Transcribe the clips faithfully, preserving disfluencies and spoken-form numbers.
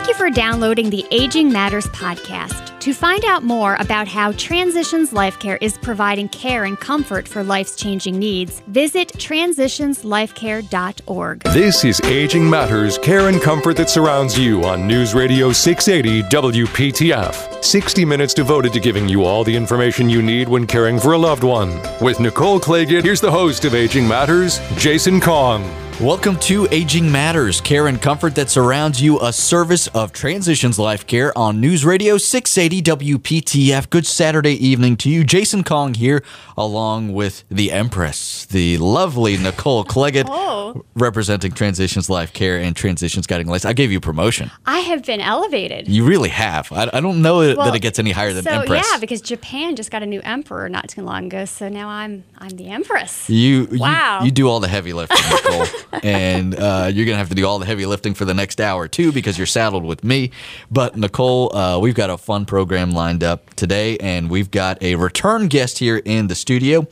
Thank you for downloading the Aging Matters podcast. To find out more about how Transitions Life Care is providing care and comfort for life's changing needs, visit transitions life care dot org. This is Aging Matters, care and comfort that surrounds you on News Radio six eighty W P T F. sixty minutes devoted to giving you all the information you need when caring for a loved one. With Nicole Clagett, here's the host of Aging Matters, Jason Kong. Welcome to Aging Matters, care and comfort that surrounds you, a service of Transitions Life Care on News Radio six eighty W P T F. Good Saturday evening to you. Jason Kong here, along with the Empress, the lovely Nicole Clagett, oh. representing Transitions Life Care and Transitions Guiding Lights. I gave you promotion. I have been elevated. You really have. I, I don't know well, that it gets any higher than so, Empress. Yeah, because Japan just got a new emperor not too long ago, so now I'm I'm the Empress. You, wow. you, you do all the heavy lifting, Nicole. And uh, you're going to have to do all the heavy lifting for the next hour, too, because you're saddled with me. But, Nicole, uh, we've got a fun program lined up today, and we've got a return guest here in the studio,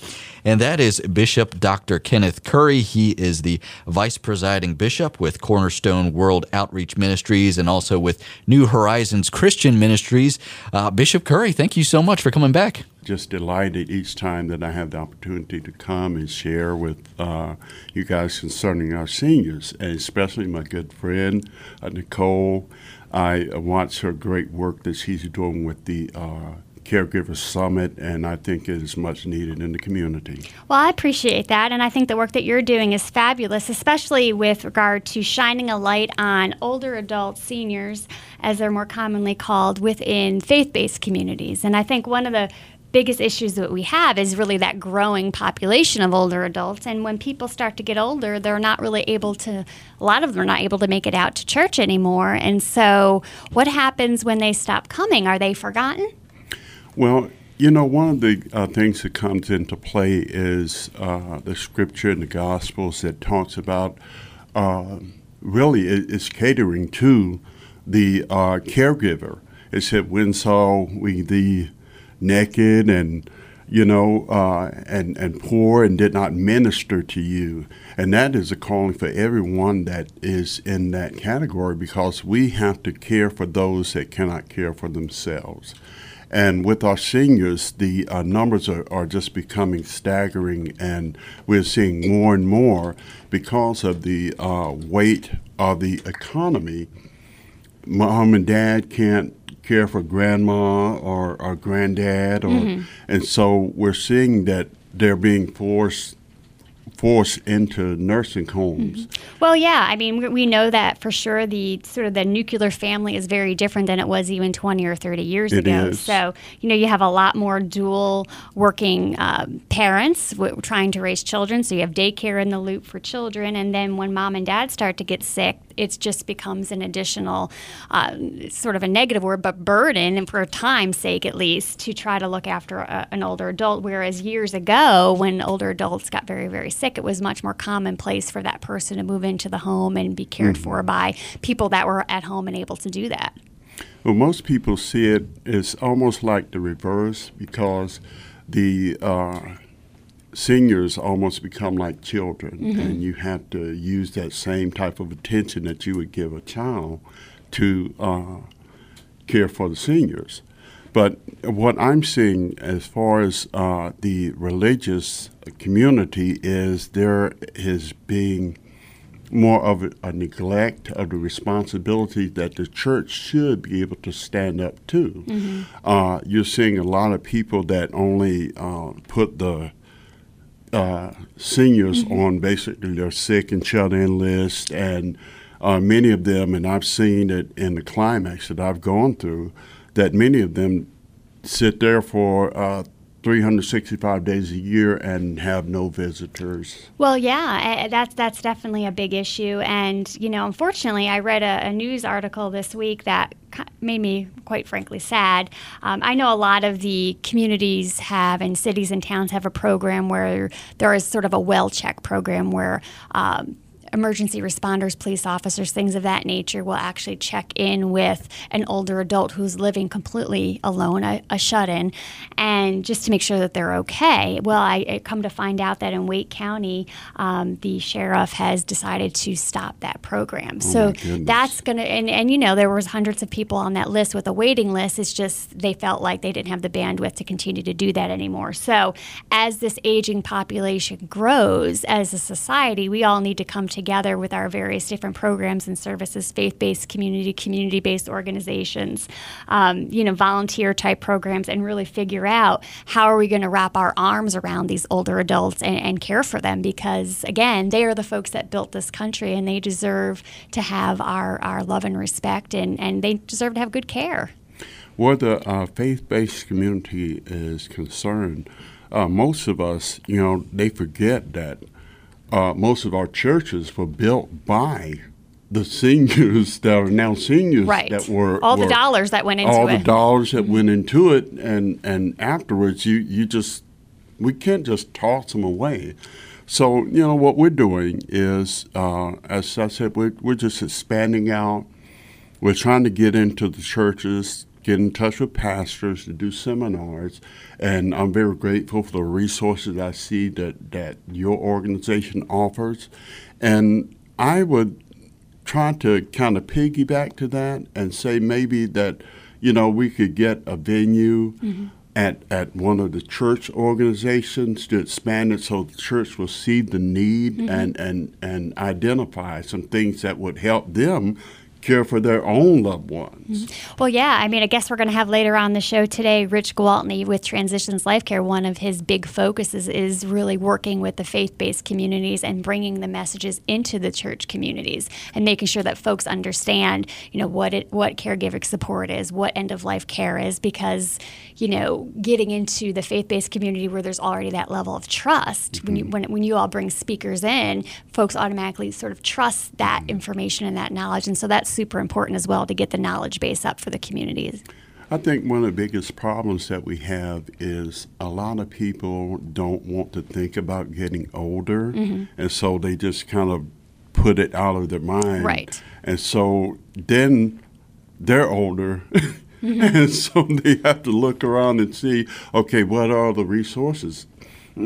and that is Bishop Doctor Kenneth Curry. He is the Vice Presiding Bishop with Cornerstone World Outreach Ministries and also with New Horizons Christian Ministries. Uh, Bishop Curry, thank you so much for coming back. Just delighted each time that I have the opportunity to come and share with uh, you guys concerning our seniors, and especially my good friend, uh, Nicole. I uh, watch her great work that she's doing with the uh, Caregiver Summit, and I think it is much needed in the community. Well, I appreciate that, and I think the work that you're doing is fabulous, especially with regard to shining a light on older adult seniors, as they're more commonly called, within faith-based communities. And I think one of the biggest issues that we have is really that growing population of older adults, and when people start to get older, they're not really able to, a lot of them are not able to make it out to church anymore. And so what happens when they stop coming? Are they forgotten? Well, you know, one of the uh, things that comes into play is uh, the scripture in the Gospels that talks about uh, really it's catering to the uh, caregiver. It said, when saw we thee naked and, you know, uh, and, and poor and did not minister to you. And that is a calling for everyone that is in that category, because we have to care for those that cannot care for themselves. And with our seniors, the uh, numbers are, are just becoming staggering, and we're seeing more and more because of the uh, weight of the economy. Mom and dad can't care for grandma or, or granddad, or, mm-hmm. and so we're seeing that they're being forced forced into nursing homes. Mm-hmm. Well, yeah, I mean, we know that for sure. The sort of the nuclear family is very different than it was even twenty or thirty years it ago. Is. So, you know, you have a lot more dual working uh, parents w- trying to raise children. So you have daycare in the loop for children. And then when mom and dad start to get sick, it just becomes an additional uh, sort of a negative word, but burden, and for time's sake at least, to try to look after a, an older adult. Whereas years ago, when older adults got very, very sick, it was much more commonplace for that person to move into the home and be cared mm-hmm. for by people that were at home and able to do that. Well, most people see it as almost like the reverse, because the uh, seniors almost become like children, mm-hmm. and you have to use that same type of attention that you would give a child to uh, care for the seniors. But what I'm seeing as far as uh, the religious community is there is being more of a, a neglect of the responsibility that the church should be able to stand up to. Mm-hmm. Uh, you're seeing a lot of people that only uh, put the uh, seniors mm-hmm. on basically their sick and shut-in list, and uh, many of them, and I've seen it in the climax that I've gone through, that many of them sit there for uh, three hundred sixty-five days a year and have no visitors. Well, yeah, that's that's definitely a big issue. And, you know, unfortunately, I read a, a news article this week that made me, quite frankly, sad. Um, I know a lot of the communities have, and cities and towns have, a program where there is sort of a well check program where um, emergency responders, police officers, things of that nature will actually check in with an older adult who's living completely alone, a, a shut-in, and just to make sure that they're okay. Well, I, I come to find out that in Wake County, um, the sheriff has decided to stop that program. Oh, so that's going to, and, and you know, there was hundreds of people on that list with a waiting list. It's just they felt like they didn't have the bandwidth to continue to do that anymore. So as this aging population grows, as a society, we all need to come together with our various different programs and services, faith-based community, community-based organizations, um, you know, volunteer-type programs, and really figure out how are we going to wrap our arms around these older adults and, and care for them, because, again, they are the folks that built this country, and they deserve to have our, our love and respect, and, and they deserve to have good care. Where the uh, faith-based community is concerned, uh, most of us, you know, they forget that Uh, most of our churches were built by the seniors that are now seniors. Right. That were all the were, dollars that went into all it. All the dollars that mm-hmm. went into it, and and afterwards, you you just we can't just toss them away. So you know what we're doing is, uh, as I said, we're we're just expanding out. We're trying to get into the churches, get in touch with pastors, to do seminars, and I'm very grateful for the resources I see that, that your organization offers. And I would try to kind of piggyback to that and say maybe that, you know, we could get a venue mm-hmm. at, at one of the church organizations to expand it so the church will see the need mm-hmm. and, and, and identify some things that would help them care for their own loved ones. Mm-hmm. Well, yeah, I mean, I guess we're going to have later on the show today, Rich Gwaltney with Transitions Life Care. One of his big focuses is really working with the faith-based communities and bringing the messages into the church communities and making sure that folks understand, you know, what it, what caregiver support is, what end-of-life care is, because, you know, getting into the faith-based community where there's already that level of trust, mm-hmm. when you when, when you all bring speakers in, folks automatically sort of trust that mm-hmm. information and that knowledge, and so that's super important as well to get the knowledge base up for the communities. I think one of the biggest problems that we have is a lot of people don't want to think about getting older, mm-hmm. and so they just kind of put it out of their mind. Right. And so then they're older, mm-hmm. and so they have to look around and see, okay, what are the resources?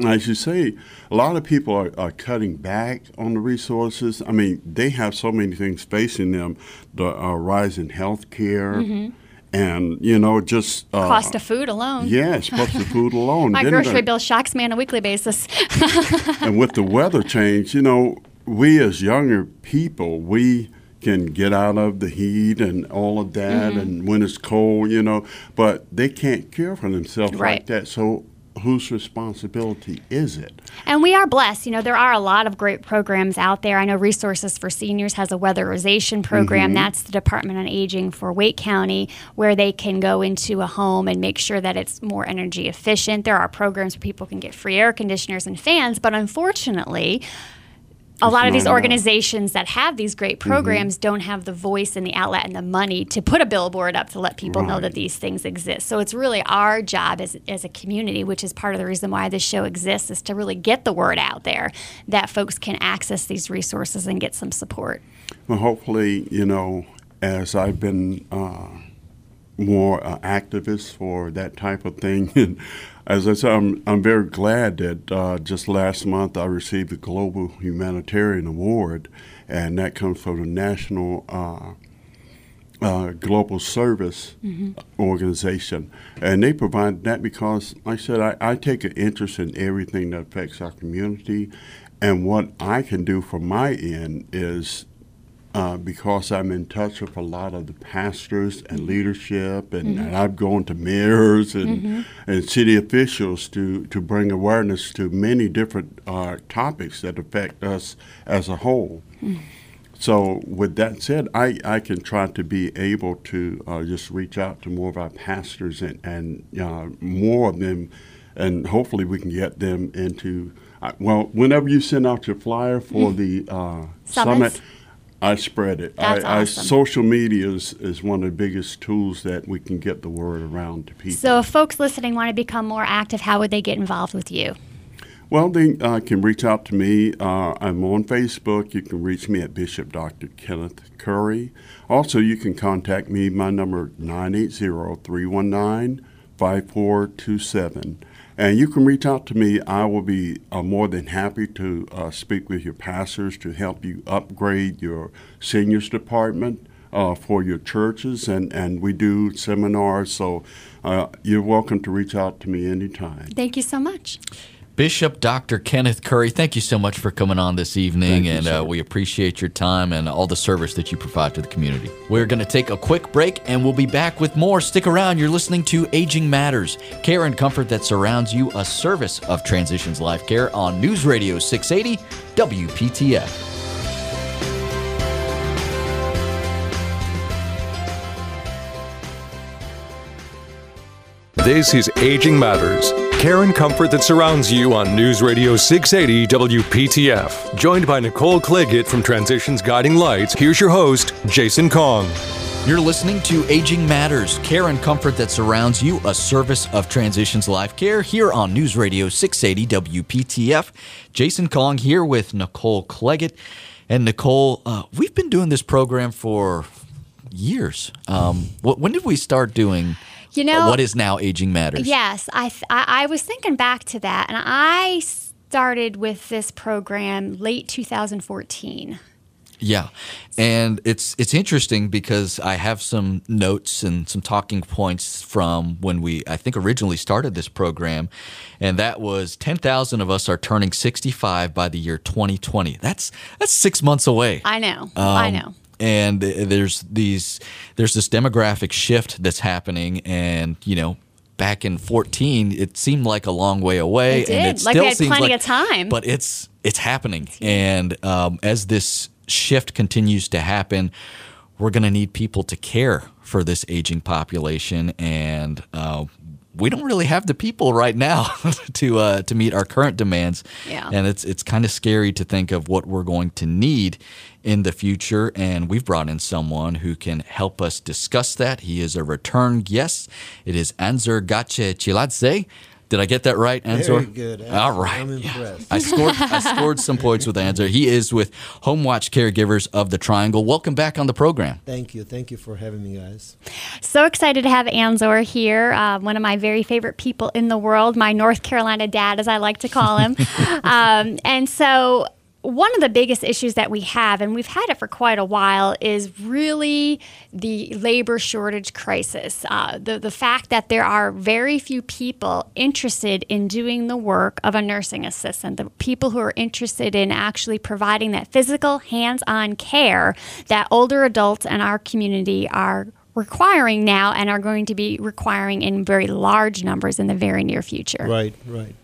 As you say, a lot of people are, are cutting back on the resources. I mean, they have so many things facing them, the uh, rise in health care mm-hmm. and, you know, just... Uh, cost of food alone. Yes, cost of food alone. My then grocery the, bill shocks me on a weekly basis. And with the weather change, you know, we as younger people, we can get out of the heat and all of that mm-hmm. and when it's cold, you know, but they can't care for themselves right. like that. So... whose responsibility is it? And we are blessed. You know, there are a lot of great programs out there. I know Resources for Seniors has a weatherization program. Mm-hmm. That's the Department on Aging for Wake County, where they can go into a home and make sure that it's more energy efficient. There are programs where people can get free air conditioners and fans, but unfortunately, a lot of these organizations that have these great programs mm-hmm. don't have the voice and the outlet and the money to put a billboard up to let people right. know that these things exist. So it's really our job as, as a community, which is part of the reason why this show exists, is to really get the word out there that folks can access these resources and get some support. Well, hopefully, you know, as I've been uh, more uh, activist for that type of thing, as I said, I'm, I'm very glad that uh, just last month I received the Global Humanitarian Award, and that comes from the National uh, uh, Global Service mm-hmm. Organization. And they provide that because, like I said, I, I take an interest in everything that affects our community, and what I can do from my end is Uh, because I'm in touch with a lot of the pastors and leadership, and, mm-hmm. and I've gone to mayors and, mm-hmm. and city officials to, to bring awareness to many different uh, topics that affect us as a whole. Mm-hmm. So with that said, I, I can try to be able to uh, just reach out to more of our pastors and, and uh, more of them, and hopefully we can get them into uh, – well, whenever you send out your flyer for mm-hmm. the uh, summit – I spread it. That's I, awesome. I, social media is, is one of the biggest tools that we can get the word around to people. So if folks listening want to become more active, how would they get involved with you? Well, they uh, can reach out to me. Uh, I'm on Facebook. You can reach me at Bishop Doctor Kenneth Curry. Also, you can contact me. My number is nine eight zero, three one nine, five four two seven. And you can reach out to me. I will be uh, more than happy to uh, speak with your pastors to help you upgrade your seniors department uh, for your churches. And, and we do seminars, so uh, you're welcome to reach out to me anytime. Thank you so much. Bishop Doctor Kenneth Curry, thank you so much for coming on this evening, you, and uh, we appreciate your time and all the service that you provide to the community. We're going to take a quick break, and we'll be back with more. Stick around. You're listening to Aging Matters, care and comfort that surrounds you, a service of Transitions Life Care on News Radio six eighty W P T F. This is Aging Matters, care and comfort that surrounds you on News Radio six eighty W P T F. Joined by Nicole Clagett from Transitions Guiding Lights, here's your host, Jason Kong. You're listening to Aging Matters, care and comfort that surrounds you, a service of Transitions Life Care here on News Radio six eighty W P T F. Jason Kong here with Nicole Clagett. And Nicole, uh, we've been doing this program for years. Um, when did we start doing... You know, what is now Aging Matters? Yes, I, th- I I was thinking back to that, and I started with this program late two thousand fourteen. Yeah, and it's it's interesting because I have some notes and some talking points from when we, I think, originally started this program, and that was ten thousand of us are turning sixty-five by the year twenty twenty. That's that's six months away. I know, um, I know. And there's these, there's this demographic shift that's happening, and you know, back in fourteen, it seemed like a long way away, it did. And it like still seems like we had plenty of time. But it's it's happening, it's and um, as this shift continues to happen, we're going to need people to care for this aging population, and uh, we don't really have the people right now to uh, to meet our current demands. Yeah. And it's it's kind of scary to think of what we're going to need in the future, and we've brought in someone who can help us discuss that. He is a return guest. It is Anzor Gachechiladze. Did I get that right, Anzor? Very good, Anzor. All right. I'm impressed. I scored, I scored some points with Anzor. He is with HomeWatch Caregivers of the Triangle. Welcome back on the program. Thank you. Thank you for having me, guys. So excited to have Anzor here, uh, one of my very favorite people in the world, my North Carolina dad, as I like to call him. um, and so... One of the biggest issues that we have, and we've had it for quite a while, is really the labor shortage crisis. Uh, the, the fact that there are very few people interested in doing the work of a nursing assistant, the people who are interested in actually providing that physical, hands-on care that older adults in our community are requiring now and are going to be requiring in very large numbers in the very near future. Right, right.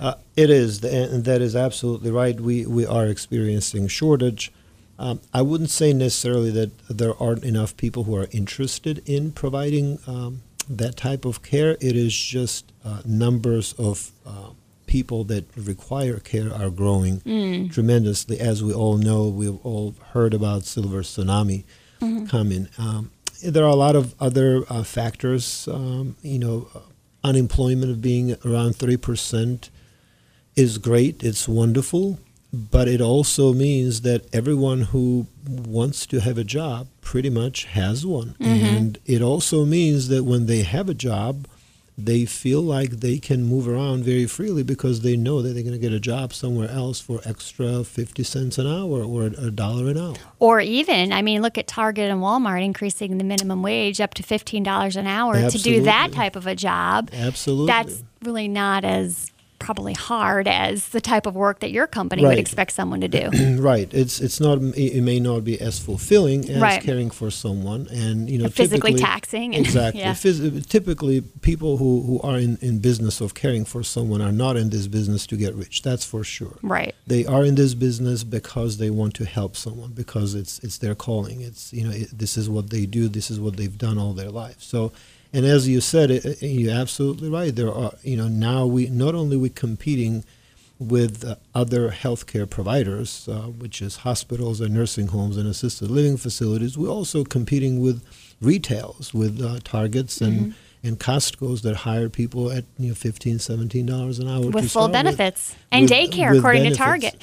Uh, it is, and that is absolutely right. We we are experiencing shortage. Um, I wouldn't say necessarily that there aren't enough people who are interested in providing um, that type of care. It is just uh, numbers of uh, people that require care are growing mm. tremendously. As we all know, we've all heard about Silver Tsunami mm-hmm. coming. Um, there are a lot of other uh, factors, um, you know, unemployment of being around three percent. Is great, it's wonderful, but it also means that everyone who wants to have a job pretty much has one. Mm-hmm. And it also means that when they have a job, they feel like they can move around very freely because they know that they're going to get a job somewhere else for extra fifty cents an hour or a dollar an hour. Or even, I mean, look at Target and Walmart increasing the minimum wage up to fifteen dollars an hour. Absolutely. To do that type of a job. Absolutely. That's really not as... probably hard as the type of work that your company right. would expect someone to do. Right. It's it's not it may not be as fulfilling as right. caring for someone, and you know, physically taxing. And, exactly. Yeah. Phys- typically, people who, who are in, in business of caring for someone are not in this business to get rich. That's for sure. Right. They are in this business because they want to help someone, because it's it's their calling. It's you know it, this is what they do. This is what they've done all their life. So. And as you said, it, you're absolutely right. There are, you know, now we not only we're competing with uh, other healthcare providers, uh, which is hospitals and nursing homes and assisted living facilities, we're also competing with retails, with uh, Targets and mm-hmm. and Costco's that hire people at you know fifteen, seventeen dollars an hour. With full benefits with, and with, daycare, with according benefits. to Target.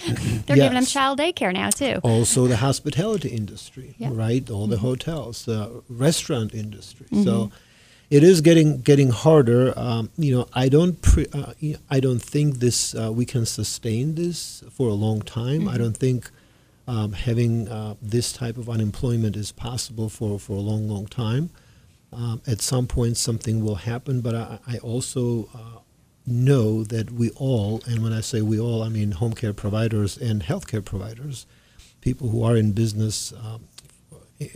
They're yes. giving them child daycare now, too. Also the hospitality industry, yep. right? All mm-hmm. the hotels, the restaurant industry. Mm-hmm. So it is getting getting harder. Um, you know, I don't pre, uh, I don't think this uh, we can sustain this for a long time. Mm-hmm. I don't think um, having uh, this type of unemployment is possible for, for a long, long time. Um, at some point, something will happen, but I, I also uh, know that we all, and when I say we all, I mean home care providers and healthcare providers, people who are in business um,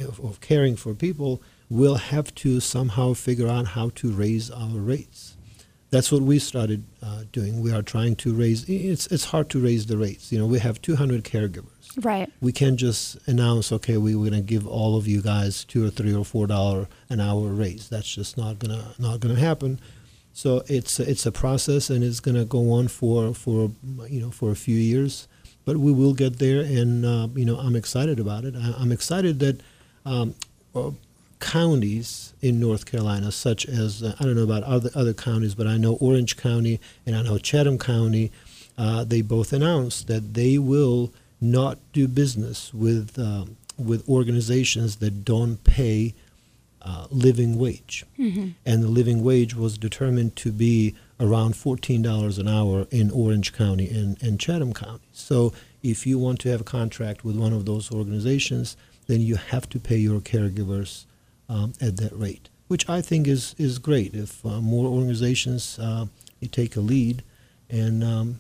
of, of caring for people, will have to somehow figure out how to raise our rates. That's what we started uh, doing. We are trying to raise, it's it's hard to raise the rates. You know, we have two hundred caregivers. Right. We can't just announce, okay, we, we're going to give all of you guys two or three or four dollar an hour raise. That's just not gonna not gonna happen. So it's it's a process, and it's going to go on for for you know for a few years. But we will get there, and uh, you know I'm excited about it. I, I'm excited that um, well, counties in North Carolina, such as uh, I don't know about other other counties, but I know Orange County and I know Chatham County. Uh, they both announced that they will not do business with um, with organizations that don't pay uh, living wage. Mm-hmm. And the living wage was determined to be around fourteen dollars an hour in Orange County and, and Chatham County. So if you want to have a contract with one of those organizations, then you have to pay your caregivers um, at that rate, which I think is, is great. If uh, more organizations uh, you take a lead and um,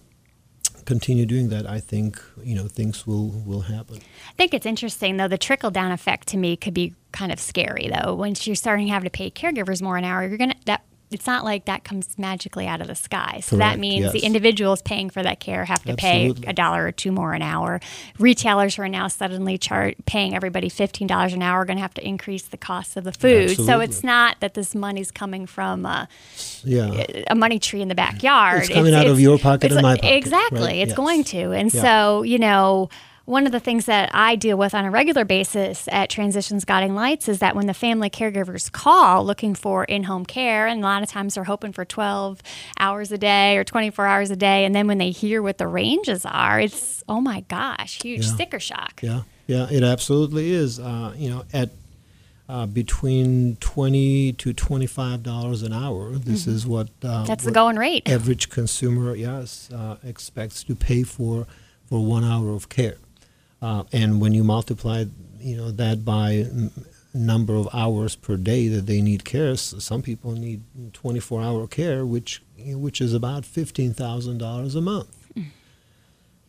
continue doing that, I think, you know, things will, will happen. I think it's interesting, though. The trickle-down effect to me could be kind of scary, though. Once you're starting having to pay caregivers more an hour, you're gonna that it's not like that comes magically out of the sky. So Correct. that means yes. the individuals paying for that care have to Absolutely. pay a dollar or two more an hour. Retailers who are now suddenly char- paying everybody fifteen dollars an hour are going to have to increase the cost of the food. Absolutely. So it's not that this money's coming from a, yeah. a money tree in the backyard. It's coming it's, out it's, of your pocket and my pocket. Exactly. Right? It's yes. going to. And yeah. so, you know, one of the things that I deal with on a regular basis at Transitions Guiding Lights is that when the family caregivers call looking for in-home care, and a lot of times they're hoping for twelve hours a day or twenty-four hours a day, and then when they hear what the ranges are, it's, oh my gosh, huge yeah. sticker shock. Yeah, yeah, it absolutely is. Uh, you know, at uh, between twenty to twenty-five dollars an hour, this mm-hmm. is what uh, that's what the going rate. Average consumer, yes, uh, expects to pay for for one hour of care. Uh, and when you multiply, you know, that by m- number of hours per day that they need care, so some people need twenty-four hour care, which which is about fifteen thousand dollars a month. Mm.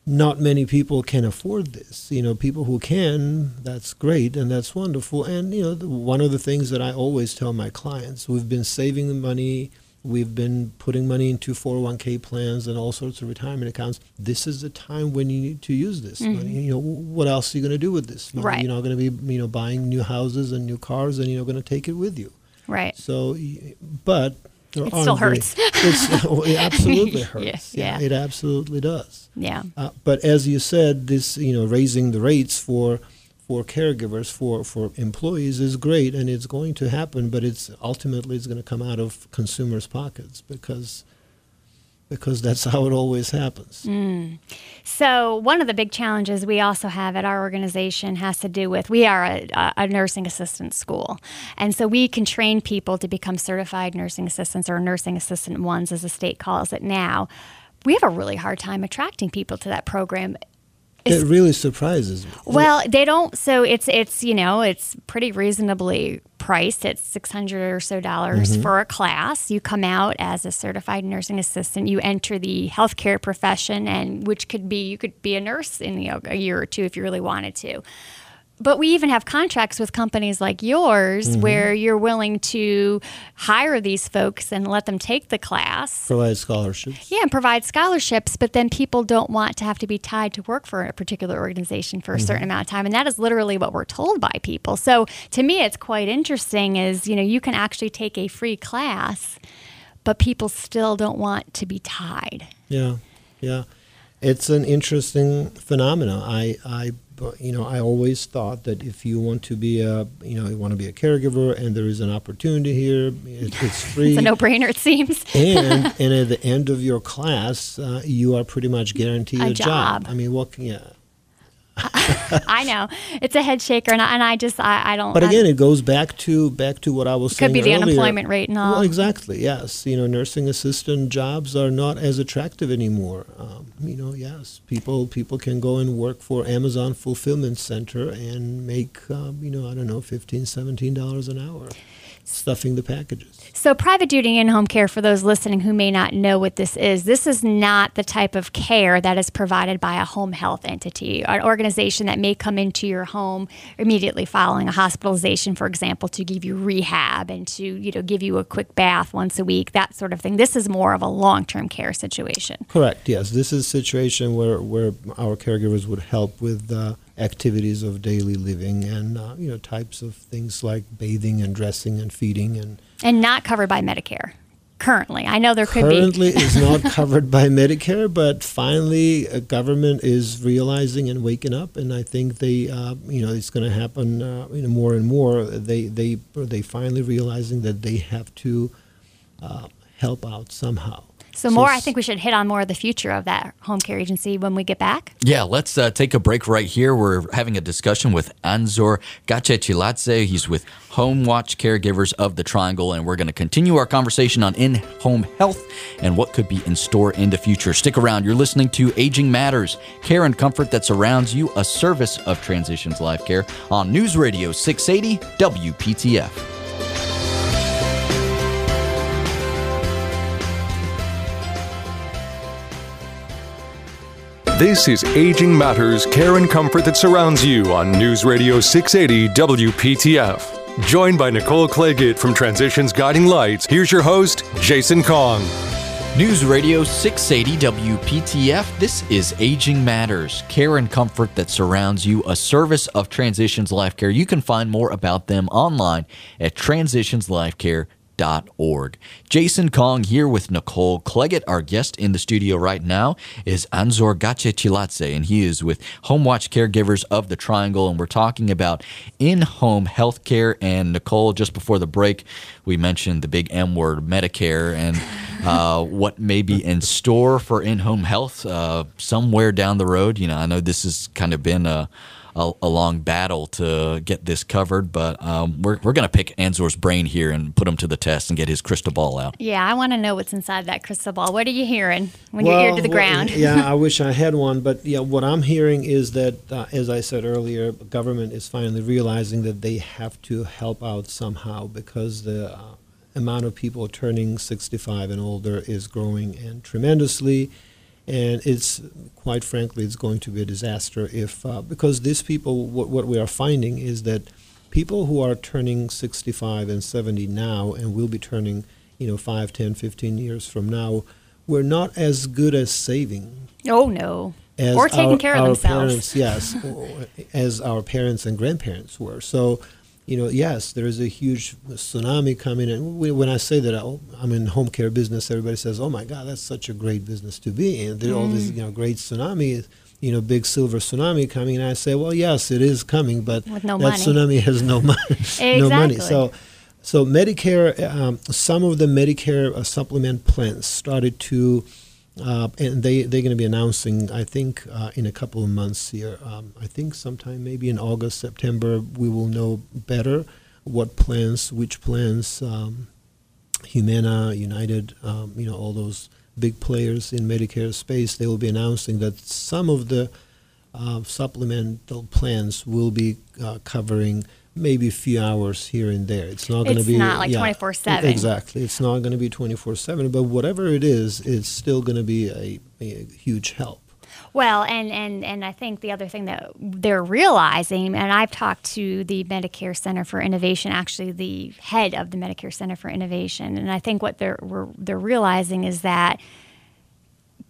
Not many people can afford this. You know, people who can, that's great and that's wonderful. And you know, the, one of the things that I always tell my clients, we've been saving the money. We've been putting money into four oh one k plans and all sorts of retirement accounts. This is the time when you need to use this mm-hmm. money. You know, what else are you going to do with this money? Right. You're not going to be, you know, buying new houses and new cars, and you're going to take it with you. Right. So, but there it aren't still hurts. Very, it's, it absolutely hurts. Yeah, yeah, yeah, it absolutely does. Yeah. Uh, but as you said, this, you know, raising the rates for for caregivers, for, for employees is great, and it's going to happen, but it's ultimately it's going to come out of consumers' pockets because because that's how it always happens. Mm. So one of the big challenges we also have at our organization has to do with, we are a, a nursing assistant school, and so we can train people to become certified nursing assistants or nursing assistant ones, as the state calls it now. We have a really hard time attracting people to that program. It really surprises me. Well, they don't. So it's it's you know it's pretty reasonably priced. It's six hundred or so dollars mm-hmm. for a class. You come out as a certified nursing assistant. You enter the healthcare profession, and which could be you could be a nurse in you know, a year or two if you really wanted to. But we even have contracts with companies like yours mm-hmm. where you're willing to hire these folks and let them take the class. Provide scholarships. Yeah, and provide scholarships, but then people don't want to have to be tied to work for a particular organization for a mm-hmm. certain amount of time. And that is literally what we're told by people. So to me, it's quite interesting is, you know, you can actually take a free class, but people still don't want to be tied. Yeah, yeah. It's an interesting phenomenon. I, I but, you know, I always thought that if you want to be a, you know, you want to be a caregiver and there is an opportunity here, it, it's free. It's a no-brainer, it seems. and and at the end of your class, uh, you are pretty much guaranteed a, a job. job. I mean, what can you... I know it's a head shaker, and I, and I just I, I don't. But again, I, it goes back to back to what I was saying. Could be the earlier. unemployment rate and all. Well, exactly. Yes, you know, nursing assistant jobs are not as attractive anymore. Um, you know, yes, people people can go and work for Amazon Fulfillment Center and make um, you know I don't know fifteen, seventeen dollars an hour, stuffing the packages. So private duty in-home care, for those listening who may not know what this is, this is not the type of care that is provided by a home health entity, an organization that may come into your home immediately following a hospitalization, for example, to give you rehab and to, you know, give you a quick bath once a week, that sort of thing. This is more of a long-term care situation. Correct, yes. This is a situation where, where our caregivers would help with uh, activities of daily living and, uh, you know, types of things like bathing and dressing and feeding and... And not covered by Medicare currently. I know there could currently be. Currently is not covered by Medicare, but finally a government is realizing and waking up, and I think they, uh, you know, it's going to happen uh, you know, more and more. They they they finally realizing that they have to uh, help out somehow. So more, I think we should hit on more of the future of that home care agency when we get back. Yeah, let's uh, take a break right here. We're having a discussion with Anzor Gachechiladze. He's with HomeWatch Caregivers of the Triangle, and we're going to continue our conversation on in-home health and what could be in store in the future. Stick around. You're listening to Aging Matters, care and comfort that surrounds you, a service of Transitions Life Care on News Radio six eighty W P T F. This is Aging Matters, care and comfort that surrounds you on News Radio six eighty W P T F. Joined by Nicole Clagett from Transitions Guiding Lights, here's your host, Jason Kong. News Radio six eighty W P T F. This is Aging Matters, care and comfort that surrounds you, a service of Transitions Life Care. You can find more about them online at transitions life care dot com. Dot org. Jason Kong here with Nicole Clagett. Our guest in the studio right now is Anzor Gachechiladze, and he is with HomeWatch Caregivers of the Triangle, and we're talking about in-home health care. And Nicole, just before the break, we mentioned the big M word, Medicare, and uh, what may be in store for in-home health uh, somewhere down the road. You know, I know this has kind of been a A, a long battle to get this covered, but um, we're we're going to pick Anzor's brain here and put him to the test and get his crystal ball out. Yeah, I want to know what's inside that crystal ball. What are you hearing when well, you're ear to the well, ground? Yeah, I wish I had one, but yeah, what I'm hearing is that, uh, as I said earlier, government is finally realizing that they have to help out somehow because the uh, amount of people turning sixty-five and older is growing and tremendously. And it's, quite frankly, it's going to be a disaster if, uh, because these people, what, what we are finding is that people who are turning sixty-five and seventy now and will be turning, you know, five, ten, fifteen years from now, we're not as good as saving. Oh, no. As or taking our, care of our themselves. Parents, yes, as our parents and grandparents were. So, you know, yes, there is a huge tsunami coming. And we, when I say that I'll, I'm in home care business, everybody says, "Oh my God, that's such a great business to be in." There's mm. all this, you know, great tsunami, you know, big silver tsunami coming. And I say, "Well, yes, it is coming, but With no that money. tsunami has no money, exactly. no money." So, so Medicare, um, some of the Medicare supplement plans started to, uh, and they they're going to be announcing, I think, uh, in a couple of months here. Um, I think sometime maybe in August, September, we will know better what plans, which plans, um, Humana, United, um, you know, all those big players in Medicare space. They will be announcing that some of the uh, supplemental plans will be uh, covering maybe a few hours here and there. It's not going to be... It's not like yeah, twenty-four seven. Exactly. It's not going to be twenty-four seven, but whatever it is, it's still going to be a, a huge help. Well, and, and, and I think the other thing that they're realizing, and I've talked to the Medicare Center for Innovation, actually the head of the Medicare Center for Innovation, and I think what they're we're, they're realizing is that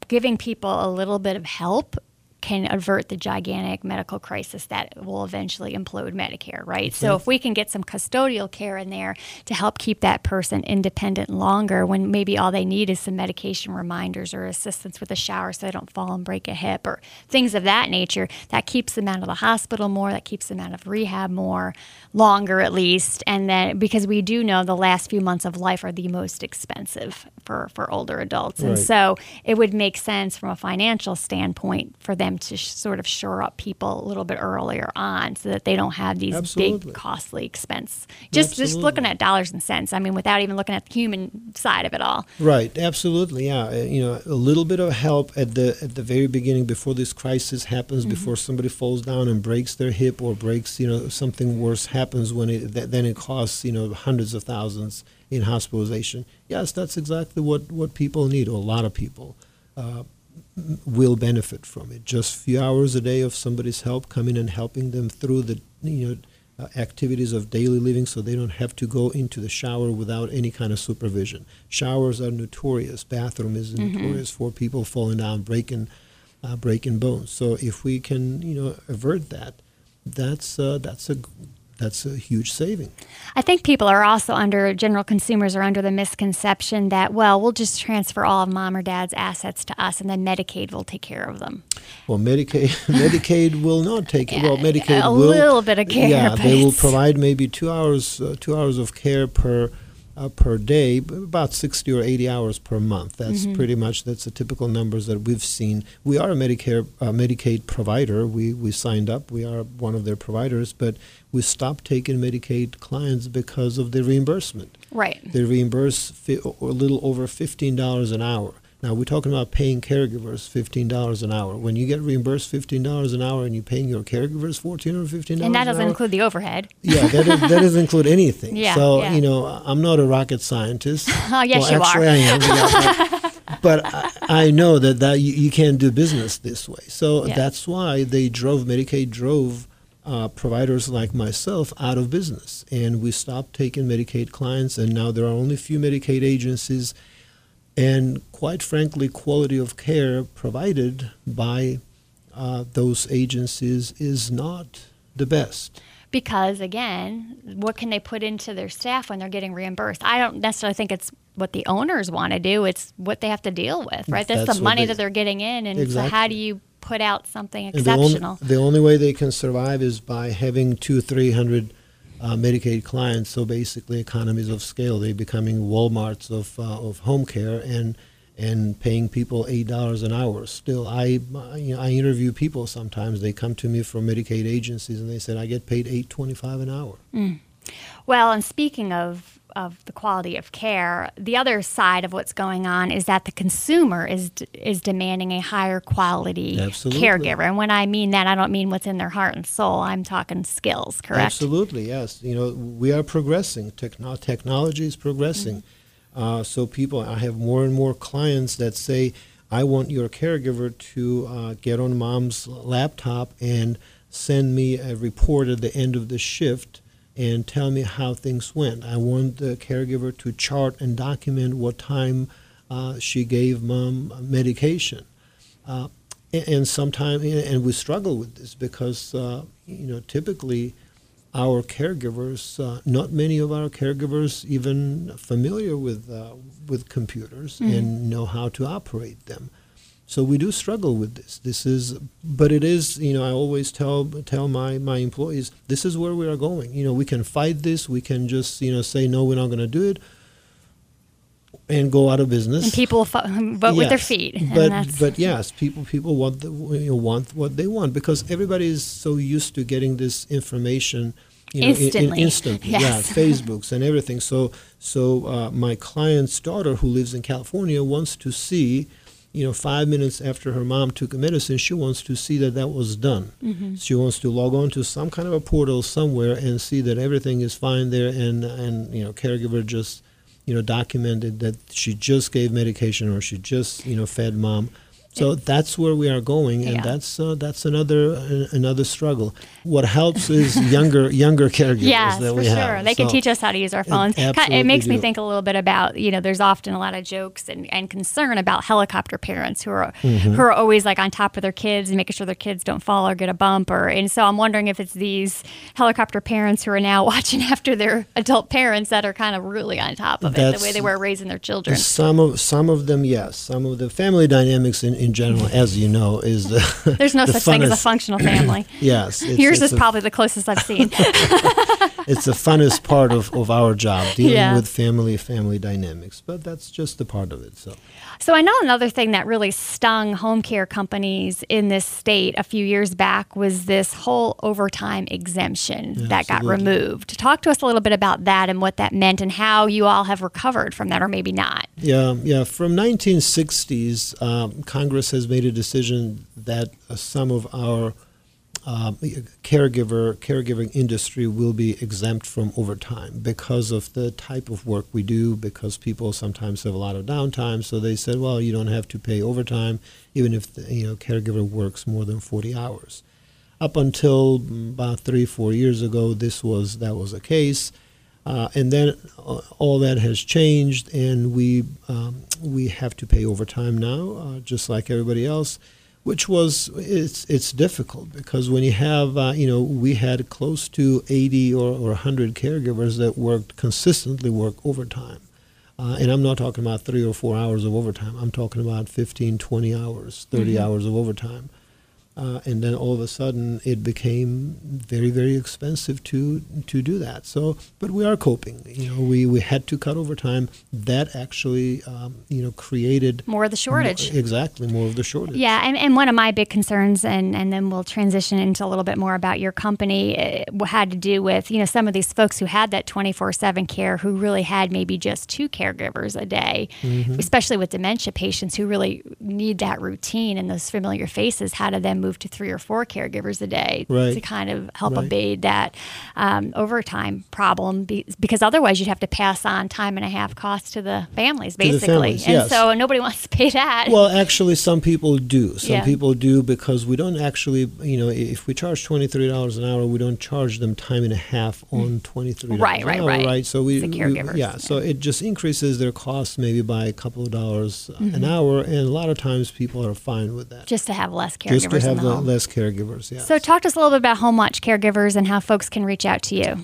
giving people a little bit of help can avert the gigantic medical crisis that will eventually implode Medicare, right? Mm-hmm. So if we can get some custodial care in there to help keep that person independent longer when maybe all they need is some medication reminders or assistance with a shower so they don't fall and break a hip or things of that nature, that keeps them out of the hospital more, that keeps them out of rehab more, longer at least. And then because we do know the last few months of life are the most expensive for, for older adults. Right. And so it would make sense from a financial standpoint for them to sh- sort of shore up people a little bit earlier on so that they don't have these Absolutely. Big costly expense. Just Absolutely. Just looking at dollars and cents, I mean, without even looking at the human side of it all. Right. Absolutely. Yeah. You know, a little bit of help at the at the very beginning before this crisis happens, mm-hmm. before somebody falls down and breaks their hip or breaks, you know, something worse happens when it th- then it costs, you know, hundreds of thousands in hospitalization. Yes, that's exactly what, what people need, or a lot of people. Uh, will benefit from it. Just a few hours a day of somebody's help coming and helping them through the you know uh, activities of daily living so they don't have to go into the shower without any kind of supervision. Showers are notorious. Bathroom is mm-hmm. notorious for people falling down, breaking uh, breaking bones. So if we can you know avert that, that's uh, that's a That's a huge saving. I think people are also under, general consumers are under the misconception that, well, we'll just transfer all of mom or dad's assets to us and then Medicaid will take care of them. Well, Medicaid Medicaid will not take yeah, well, Medicaid a will. A little bit of care. Yeah, they will provide maybe two hours uh, two hours of care per uh, per day, about sixty or eighty hours per month. That's mm-hmm. pretty much, that's the typical numbers that we've seen. We are a Medicare uh, Medicaid provider. We, we signed up. We are one of their providers, but we stopped taking Medicaid clients because of the reimbursement. Right. They reimburse fi- a little over fifteen dollars an hour. Now, we're talking about paying caregivers fifteen dollars an hour. When you get reimbursed fifteen dollars an hour and you're paying your caregivers fourteen or fifteen dollars an hour. And that doesn't hour, include the overhead. Yeah, that, is, that doesn't include anything. Yeah, so, yeah. you know, I'm not a rocket scientist. Oh, yes, well, you actually, are. I am. Yeah, but but I, I know that, that you, you can't do business this way. So yeah. that's why they drove, Medicaid drove Uh, providers like myself out of business, and we stopped taking Medicaid clients, and now there are only a few Medicaid agencies, and quite frankly, quality of care provided by uh, those agencies is not the best. Because, again, what can they put into their staff when they're getting reimbursed? I don't necessarily think it's what the owners want to do. It's what they have to deal with, right? That's, That's the money they, that they're getting in, and exactly. so how do you put out something exceptional? The only, the only way they can survive is by having two, three hundred uh, Medicaid clients. So basically, economies of scale. They're becoming Walmarts of uh, of home care and and paying people eight dollars an hour. Still, I you know, I interview people sometimes. They come to me from Medicaid agencies and they said I get paid eight twenty five an hour. Mm. Well, and speaking of. of the quality of care. The other side of what's going on is that the consumer is d- is demanding a higher quality Absolutely. Caregiver. And when I mean that, I don't mean what's in their heart and soul. I'm talking skills, correct? Absolutely, yes. You know, we are progressing. Techno- technology is progressing. Mm-hmm. Uh, so people, I have more and more clients that say, I want your caregiver to uh, get on mom's laptop and send me a report at the end of the shift and tell me how things went. I want the caregiver to chart and document what time uh, she gave mom medication. Uh, and, and sometimes, and we struggle with this because, uh, you know, typically our caregivers, uh, not many of our caregivers even familiar with, uh, with computers mm-hmm. and know how to operate them. So we do struggle with this. This is, but it is, you know, I always tell tell my, my employees, this is where we are going. You know, we can fight this. We can just, you know, say, no, we're not going to do it and go out of business. And people vote yes. with their feet. But, but yes, people people want, the, you know, want what they want because everybody is so used to getting this information you know, instantly. In, in, instantly. Yes. Yeah, Facebooks and everything. So, so uh, my client's daughter who lives in California wants to see you know, five minutes after her mom took a medicine, she wants to see that that was done. Mm-hmm. She wants to log on to some kind of a portal somewhere and see that everything is fine there and, and you know, caregiver just, you know, documented that she just gave medication or she just, you know, fed mom. So that's where we are going, and yeah. that's uh, that's another uh, another struggle. What helps is younger younger caregivers yes, that we have. Yes, for sure. They so can teach us how to use our phones. It, it makes do. me think a little bit about, you know, there's often a lot of jokes and, and concern about helicopter parents who are mm-hmm. who are always like on top of their kids and making sure their kids don't fall or get a bump. Or and so I'm wondering if it's these helicopter parents who are now watching after their adult parents that are kind of really on top of that's, it, the way they were raising their children. Some of some of them, yes. Some of the family dynamics in. in in general, as you know, is the There's no the such funnest. thing as a functional family. Yes. It's, Yours it's is a, probably the closest I've seen. It's the funnest part of, of our job, dealing yeah. with family, family dynamics. But that's just the part of it. So. so I know another thing that really stung home care companies in this state a few years back was this whole overtime exemption yeah, that absolutely. got removed. Talk to us a little bit about that and what that meant and how you all have recovered from that or maybe not. Yeah, yeah. From nineteen sixties, um, Congress has made a decision that uh, some of our uh, caregiver caregiving industry will be exempt from overtime because of the type of work we do, because people sometimes have a lot of downtime. So they said, well, you don't have to pay overtime, even if the, you know, caregiver works more than forty hours. Up until about three, four years ago, this was that was the case. Uh, and then uh, all that has changed, and we um, we have to pay overtime now, uh, just like everybody else, which was it's it's difficult because when you have uh, you know we had close to eighty or, or one hundred caregivers that worked consistently work overtime, uh, and I'm not talking about three or four hours of overtime. I'm talking about fifteen, twenty hours, thirty mm-hmm. hours of overtime. Uh, and then all of a sudden, it became very, very expensive to to do that. So, but we are coping. You know, we, we had to cut overtime. That actually, um, you know, created more of the shortage. More, exactly, more of the shortage. Yeah, and, and one of my big concerns, and, and then we'll transition into a little bit more about your company, it had to do with, you know, some of these folks who had that twenty-four seven care who really had maybe just two caregivers a day, mm-hmm. especially with dementia patients who really need that routine and those familiar faces. How do them move? Move to three or four caregivers a day right. to kind of help right. abate that um, overtime problem, be, because otherwise you'd have to pass on time and a half costs to the families, basically. To the families, and yes. so nobody wants to pay that. Well, actually, some people do. Some yeah. people do because we don't actually, you know, if we charge twenty-three dollars an hour, we don't charge them time and a half on twenty-three dollars right, an right, hour, right? Right, so we, we yeah, yeah, so it just increases their cost maybe by a couple of dollars mm-hmm. an hour, and a lot of times people are fine with that. Just to have less caregivers. Have the less caregivers, yes. So talk to us a little bit about HomeWatch Caregivers and how folks can reach out to you.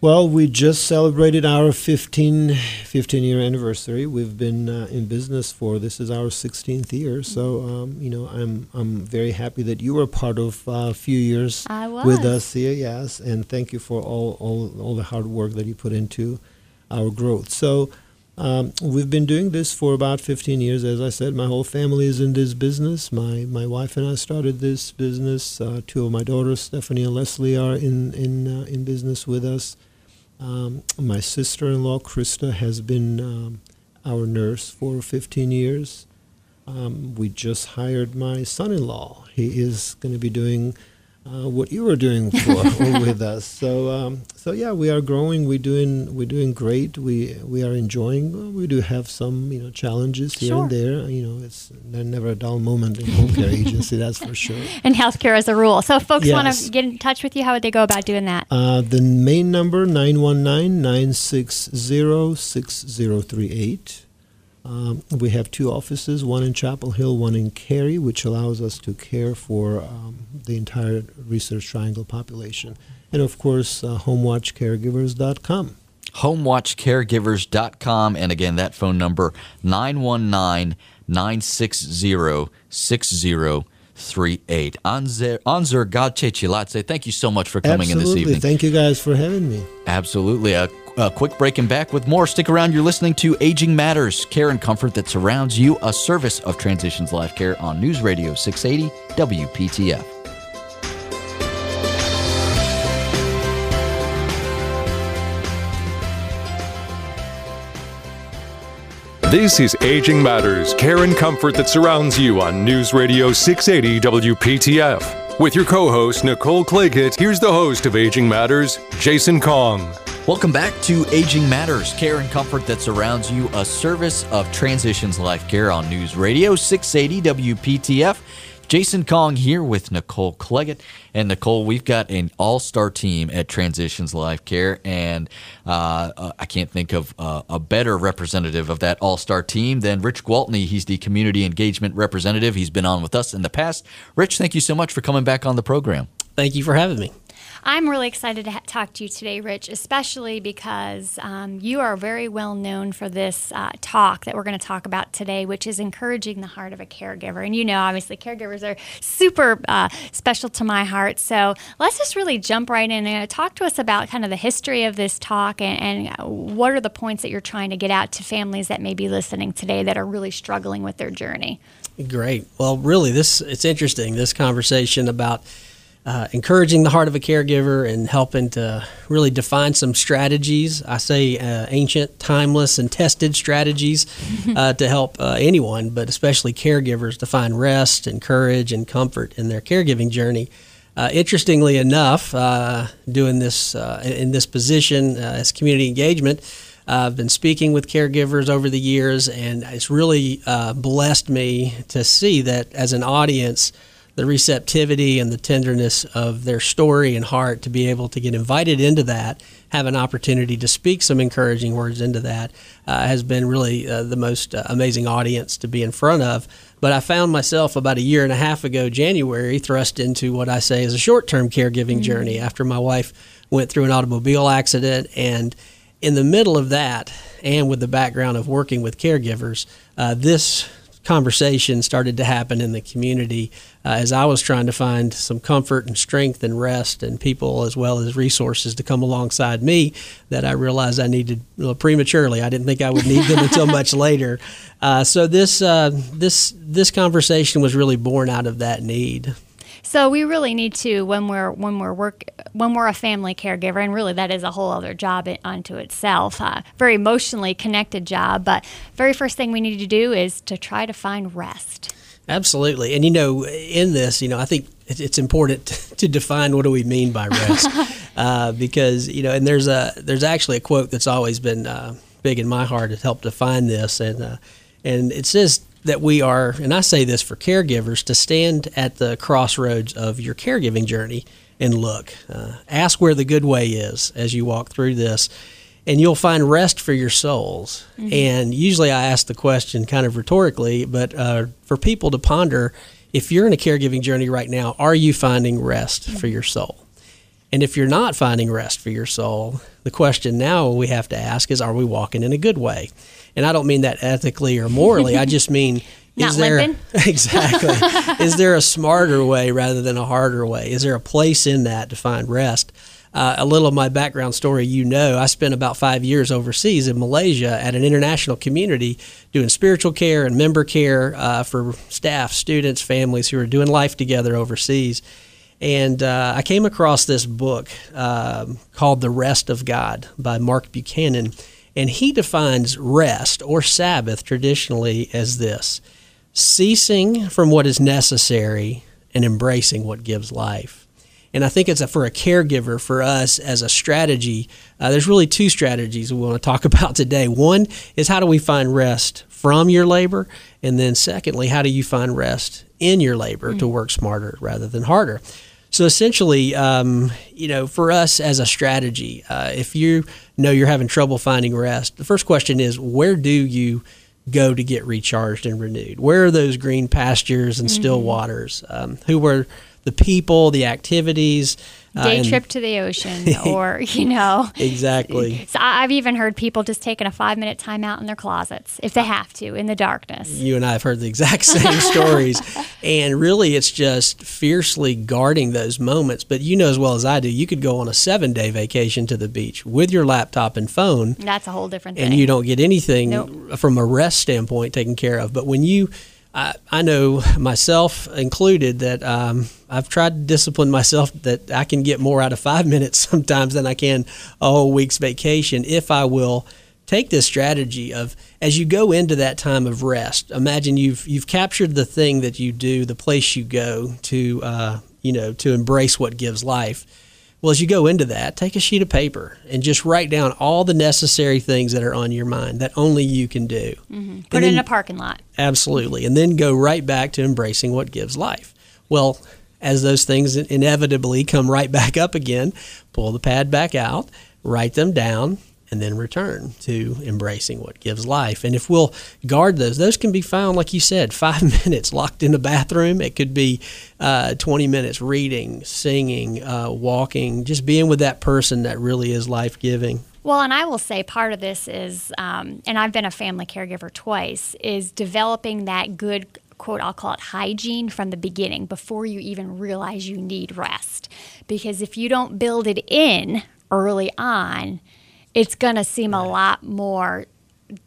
Well, we just celebrated our fifteen, fifteen-year anniversary. We've been uh, in business for, this is our sixteenth year. So, um, you know, I'm I'm very happy that you were part of a uh, few years with us here, yes. And thank you for all, all, all the hard work that you put into our growth. So Um, we've been doing this for about fifteen years. As I said, my whole family is in this business. My my wife and I started this business. Uh, two of my daughters, Stephanie and Leslie, are in in uh, in business with us. Um, my sister-in-law, Krista, has been um, our nurse for fifteen years. Um, we just hired my son-in-law. He is going to be doing uh, what you were doing for with us. So um, so yeah, we are growing. We're doing we're doing great. We we are enjoying. We do have some you know challenges here sure. and there. You know, it's never a dull moment in home care agency. That's for sure. And healthcare as a rule. So if folks yes. want to get in touch with you, how would they go about doing that? Uh, the main number nine one nine, nine six zero, six zero three eight. Um, we have two offices, one in Chapel Hill, one in Cary, which allows us to care for um, the entire Research Triangle population. And, of course, uh, home watch caregivers dot com. home watch caregivers dot com. And, again, that phone number, nine one nine, nine six zero, six zero three eight. Anzor Gachechiladze, thank you so much for coming Absolutely. in this evening. Thank you guys for having me. Absolutely. A, a quick break and back with more. Stick around. You're listening to Aging Matters, care and comfort that surrounds you, a service of Transitions Life Care on News Radio six eighty W P T F. This is Aging Matters, care and comfort that surrounds you on News Radio six eighty W P T F. With your co-host, Nicole Clagett, here's the host of Aging Matters, Jason Kong. Welcome back to Aging Matters, Care and Comfort That Surrounds You, a service of Transitions Life Care on News Radio six eighty W P T F. Jason Kong here with Nicole Clagett. And Nicole, we've got an all-star team at Transitions Life Care, and uh, I can't think of uh, a better representative of that all-star team than Rich Gwaltney. He's the community engagement representative. He's been on with us in the past. Rich, thank you so much for coming back on the program. Thank you for having me. I'm really excited to ha- talk to you today, Rich, especially because um, you are very well known for this uh, talk that we're going to talk about today, which is encouraging the heart of a caregiver. And you know, obviously, caregivers are super uh, special to my heart. So let's just really jump right in and talk to us about kind of the history of this talk and, and what are the points that you're trying to get out to families that may be listening today that are really struggling with their journey. Great. Well, really, this it's interesting, this conversation about Uh, encouraging the heart of a caregiver and helping to really define some strategies. I say uh, ancient, timeless, and tested strategies uh, to help uh, anyone, but especially caregivers, to find rest and courage and comfort in their caregiving journey. Uh, interestingly enough, uh, doing this uh, in this position uh, as community engagement, uh, I've been speaking with caregivers over the years, and it's really uh, blessed me to see that as an audience, the receptivity and the tenderness of their story and heart to be able to get invited into that, have an opportunity to speak some encouraging words into that, uh, has been really uh, the most uh, amazing audience to be in front of. But I found myself about a year and a half ago, January, thrust into what I say is a short-term caregiving mm-hmm. journey after my wife went through an automobile accident. And in the middle of that, and with the background of working with caregivers, uh, this conversation started to happen in the community uh, as I was trying to find some comfort and strength and rest and people as well as resources to come alongside me that I realized I needed well, prematurely. I didn't think I would need them until much later. Uh, so this uh, this this conversation was really born out of that need. So we really need to, when we're when we're work when we're a family caregiver, and really that is a whole other job unto itself, uh, very emotionally connected job. But very first thing we need to do is to try to find rest. Absolutely, and you know, in this, you know, I think it's important to define what do we mean by rest, uh, because you know, and there's a there's actually a quote that's always been uh, big in my heart to help define this, and uh, and it says that we are, and I say this for caregivers, to stand at the crossroads of your caregiving journey and look. Uh, ask where the good way is as you walk through this, and you'll find rest for your souls. Mm-hmm. And usually I ask the question kind of rhetorically, but uh, for people to ponder, if you're in a caregiving journey right now, are you finding rest mm-hmm. for your soul? And if you're not finding rest for your soul, the question now we have to ask is, are we walking in a good way? And I don't mean that ethically or morally. I just mean, is there exactly is there a smarter way rather than a harder way? Is there a place in that to find rest? Uh, a little of my background story, you know, I spent about five years overseas in Malaysia at an international community doing spiritual care and member care uh, for staff, students, families who are doing life together overseas. And uh, I came across this book uh, called The Rest of God by Mark Buchanan, and he defines rest or Sabbath traditionally as this: ceasing from what is necessary and embracing what gives life. And I think it's a, for a caregiver, for us as a strategy, uh, there's really two strategies we want to talk about today. One is, how do we find rest from your labor? And then secondly, how do you find rest in your labor mm-hmm. to work smarter rather than harder? So essentially, um, you know, for us as a strategy, uh, if you know you're having trouble finding rest, the first question is, where do you go to get recharged and renewed? Where are those green pastures and mm-hmm. still waters? Um, who were the people, the activities? Day uh, trip to the ocean, or, you know. Exactly. So I've even heard people just taking a five-minute time out in their closets, if they have to, in the darkness. You and I have heard the exact same stories. And really, it's just fiercely guarding those moments. But you know as well as I do, you could go on a seven-day vacation to the beach with your laptop and phone. That's a whole different thing. And you don't get anything nope. from a rest standpoint taken care of. But when you... I, I know myself included that um, I've tried to discipline myself that I can get more out of five minutes sometimes than I can a whole week's vacation if I will take this strategy of, as you go into that time of rest, imagine you've you've captured the thing that you do, the place you go to, uh, you know, to embrace what gives life. Well, as you go into that, take a sheet of paper and just write down all the necessary things that are on your mind that only you can do. Mm-hmm. Put it in a parking lot. Absolutely. And then go right back to embracing what gives life. Well, as those things inevitably come right back up again, pull the pad back out, write them down, and then return to embracing what gives life. And if we'll guard those, those can be found, like you said, five minutes locked in a bathroom. It could be uh, twenty minutes reading, singing, uh, walking, just being with that person that really is life-giving. Well, and I will say part of this is, um, and I've been a family caregiver twice, is developing that good, quote, I'll call it hygiene from the beginning before you even realize you need rest. Because if you don't build it in early on, it's going to seem a lot more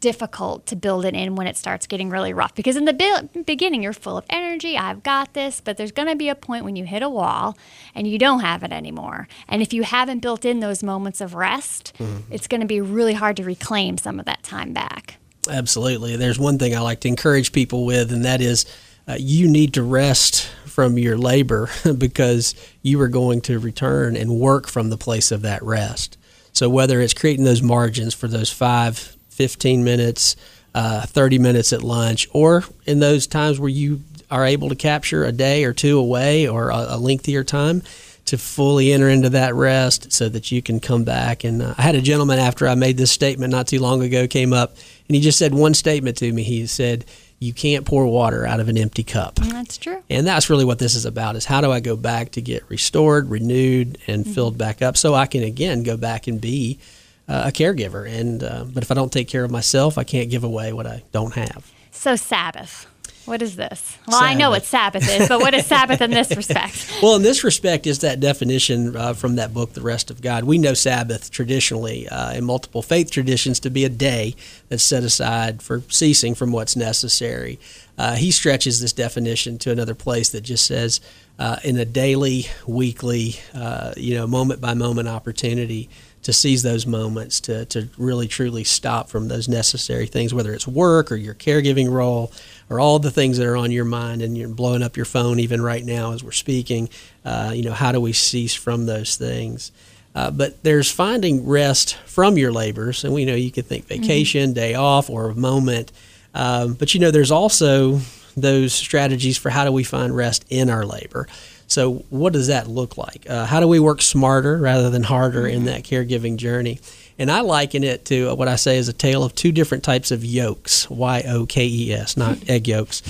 difficult to build it in when it starts getting really rough. Because in the be- beginning, you're full of energy. I've got this. But there's going to be a point when you hit a wall and you don't have it anymore. And if you haven't built in those moments of rest, mm-hmm. it's going to be really hard to reclaim some of that time back. Absolutely. There's one thing I like to encourage people with, and that is uh, you need to rest from your labor because you are going to return and work from the place of that rest. So whether it's creating those margins for those five, fifteen minutes, uh, thirty minutes at lunch, or in those times where you are able to capture a day or two away or a, a lengthier time to fully enter into that rest so that you can come back. And uh, I had a gentleman after I made this statement not too long ago came up, and he just said one statement to me. He said, "You can't pour water out of an empty cup." That's true. And that's really what this is about, is how do I go back to get restored, renewed, and mm-hmm. filled back up so I can, again, go back and be uh, a caregiver. And uh, But if I don't take care of myself, I can't give away what I don't have. So Sabbath. What is this? Well, Sabbath. I know what Sabbath is, but what is Sabbath in this respect? Well, in this respect is that definition uh, from that book, The Rest of God. We know Sabbath traditionally uh, in multiple faith traditions to be a day that's set aside for ceasing from what's necessary. Uh, he stretches this definition to another place that just says uh, in a daily, weekly, uh, you know, moment-by-moment opportunity to seize those moments, to, to really truly stop from those necessary things, whether it's work or your caregiving role or all the things that are on your mind and you're blowing up your phone even right now as we're speaking. Uh, you know, how do we cease from those things? Uh, but there's finding rest from your labors. And we know you could think vacation, mm-hmm. day off, or a moment. Um, but, you know, there's also those strategies for how do we find rest in our labor. So what does that look like? Uh, how do we work smarter rather than harder in that caregiving journey? And I liken it to what I say is a tale of two different types of yolks, Y O K E S, not egg yolks.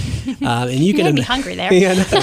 Uh, and you can You'd be hungry there. Yeah, no.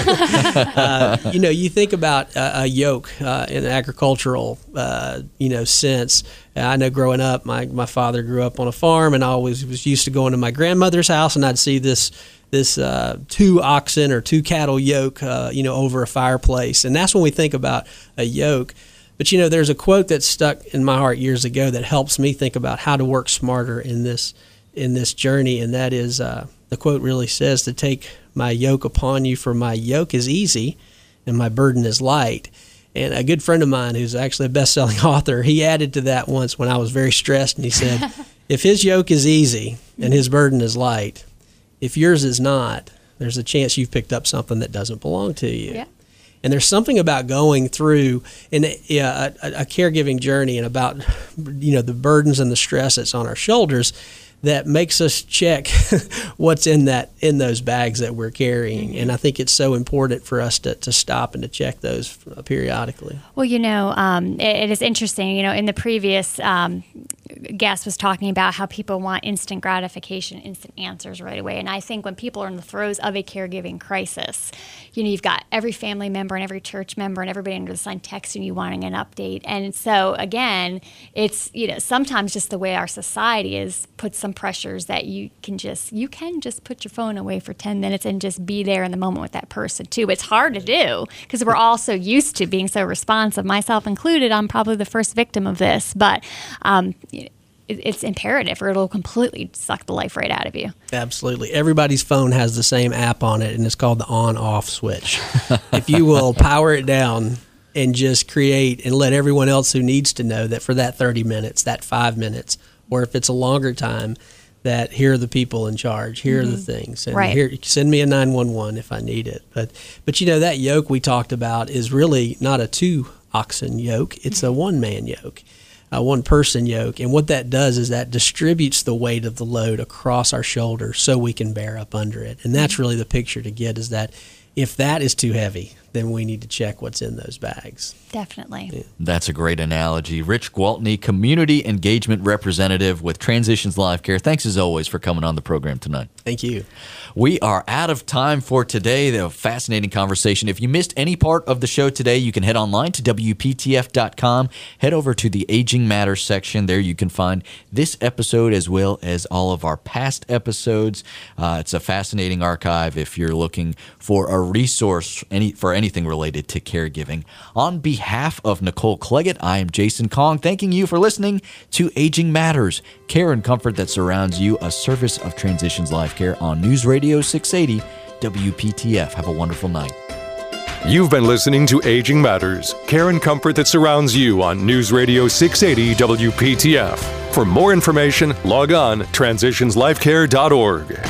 uh, you know, you think about a, a yolk uh, in an agricultural, uh, you know, sense. I know growing up, my, my father grew up on a farm, and I always was used to going to my grandmother's house, and I'd see this this uh, two oxen or two cattle yoke, uh, you know, over a fireplace. And that's when we think about a yoke. But, you know, there's a quote that stuck in my heart years ago that helps me think about how to work smarter in this in this journey. And that is, uh, the quote really says, to take my yoke upon you, for my yoke is easy and my burden is light. And a good friend of mine who's actually a best-selling author, he added to that once when I was very stressed, and he said, if his yoke is easy and his burden is light, if yours is not, there's a chance you've picked up something that doesn't belong to you. Yeah. And there's something about going through in a, a, a caregiving journey and about, you know, the burdens and the stress that's on our shoulders that makes us check what's in that in those bags that we're carrying. And I think it's so important for us to, to stop and to check those periodically. Well, you know, um, it, it is interesting, you know, in the previous um, guest was talking about how people want instant gratification, instant answers right away. And I think when people are in the throes of a caregiving crisis, you know, you've got every family member and every church member and everybody under the sun texting you wanting an update. And so, again, it's, you know, sometimes just the way our society is puts some pressures that you can just you can just put your phone away for ten minutes and just be there in the moment with that person too. It's hard to do because we're all so used to being so responsive, myself included. I'm probably the first victim of this, but um, it, it's imperative or it'll completely suck the life right out of you. Absolutely. Everybody's phone has the same app on it, and it's called the on-off switch. If you will power it down and just create and let everyone else who needs to know that for that thirty minutes, that five minutes, or if it's a longer time, that here are the people in charge, here mm-hmm. are the things, and right. here, send me a nine one one if I need it. But, but you know, that yoke we talked about is really not a two oxen yoke. It's a one-man yoke, a one-person yoke. And what that does is that distributes the weight of the load across our shoulders so we can bear up under it. And that's really the picture to get, is that if that is too heavy, then we need to check what's in those bags. Definitely. Yeah. That's a great analogy. Rich Gwaltney, Community Engagement Representative with Transitions Life Care. Thanks as always for coming on the program tonight. Thank you. We are out of time for today. A fascinating conversation. If you missed any part of the show today, you can head online to W P T F dot com. Head over to the Aging Matters section. There you can find this episode as well as all of our past episodes. Uh, it's a fascinating archive if you're looking for a resource any for any anything related to caregiving. On behalf of Nicole Clagett, I am Jason Kong, thanking you for listening to Aging Matters, care and comfort that surrounds you, a service of Transitions Life Care on News Radio six eighty W P T F. Have a wonderful night. You've been listening to Aging Matters, care and comfort that surrounds you on News Radio six eighty W P T F. For more information, log on transitions life care dot org.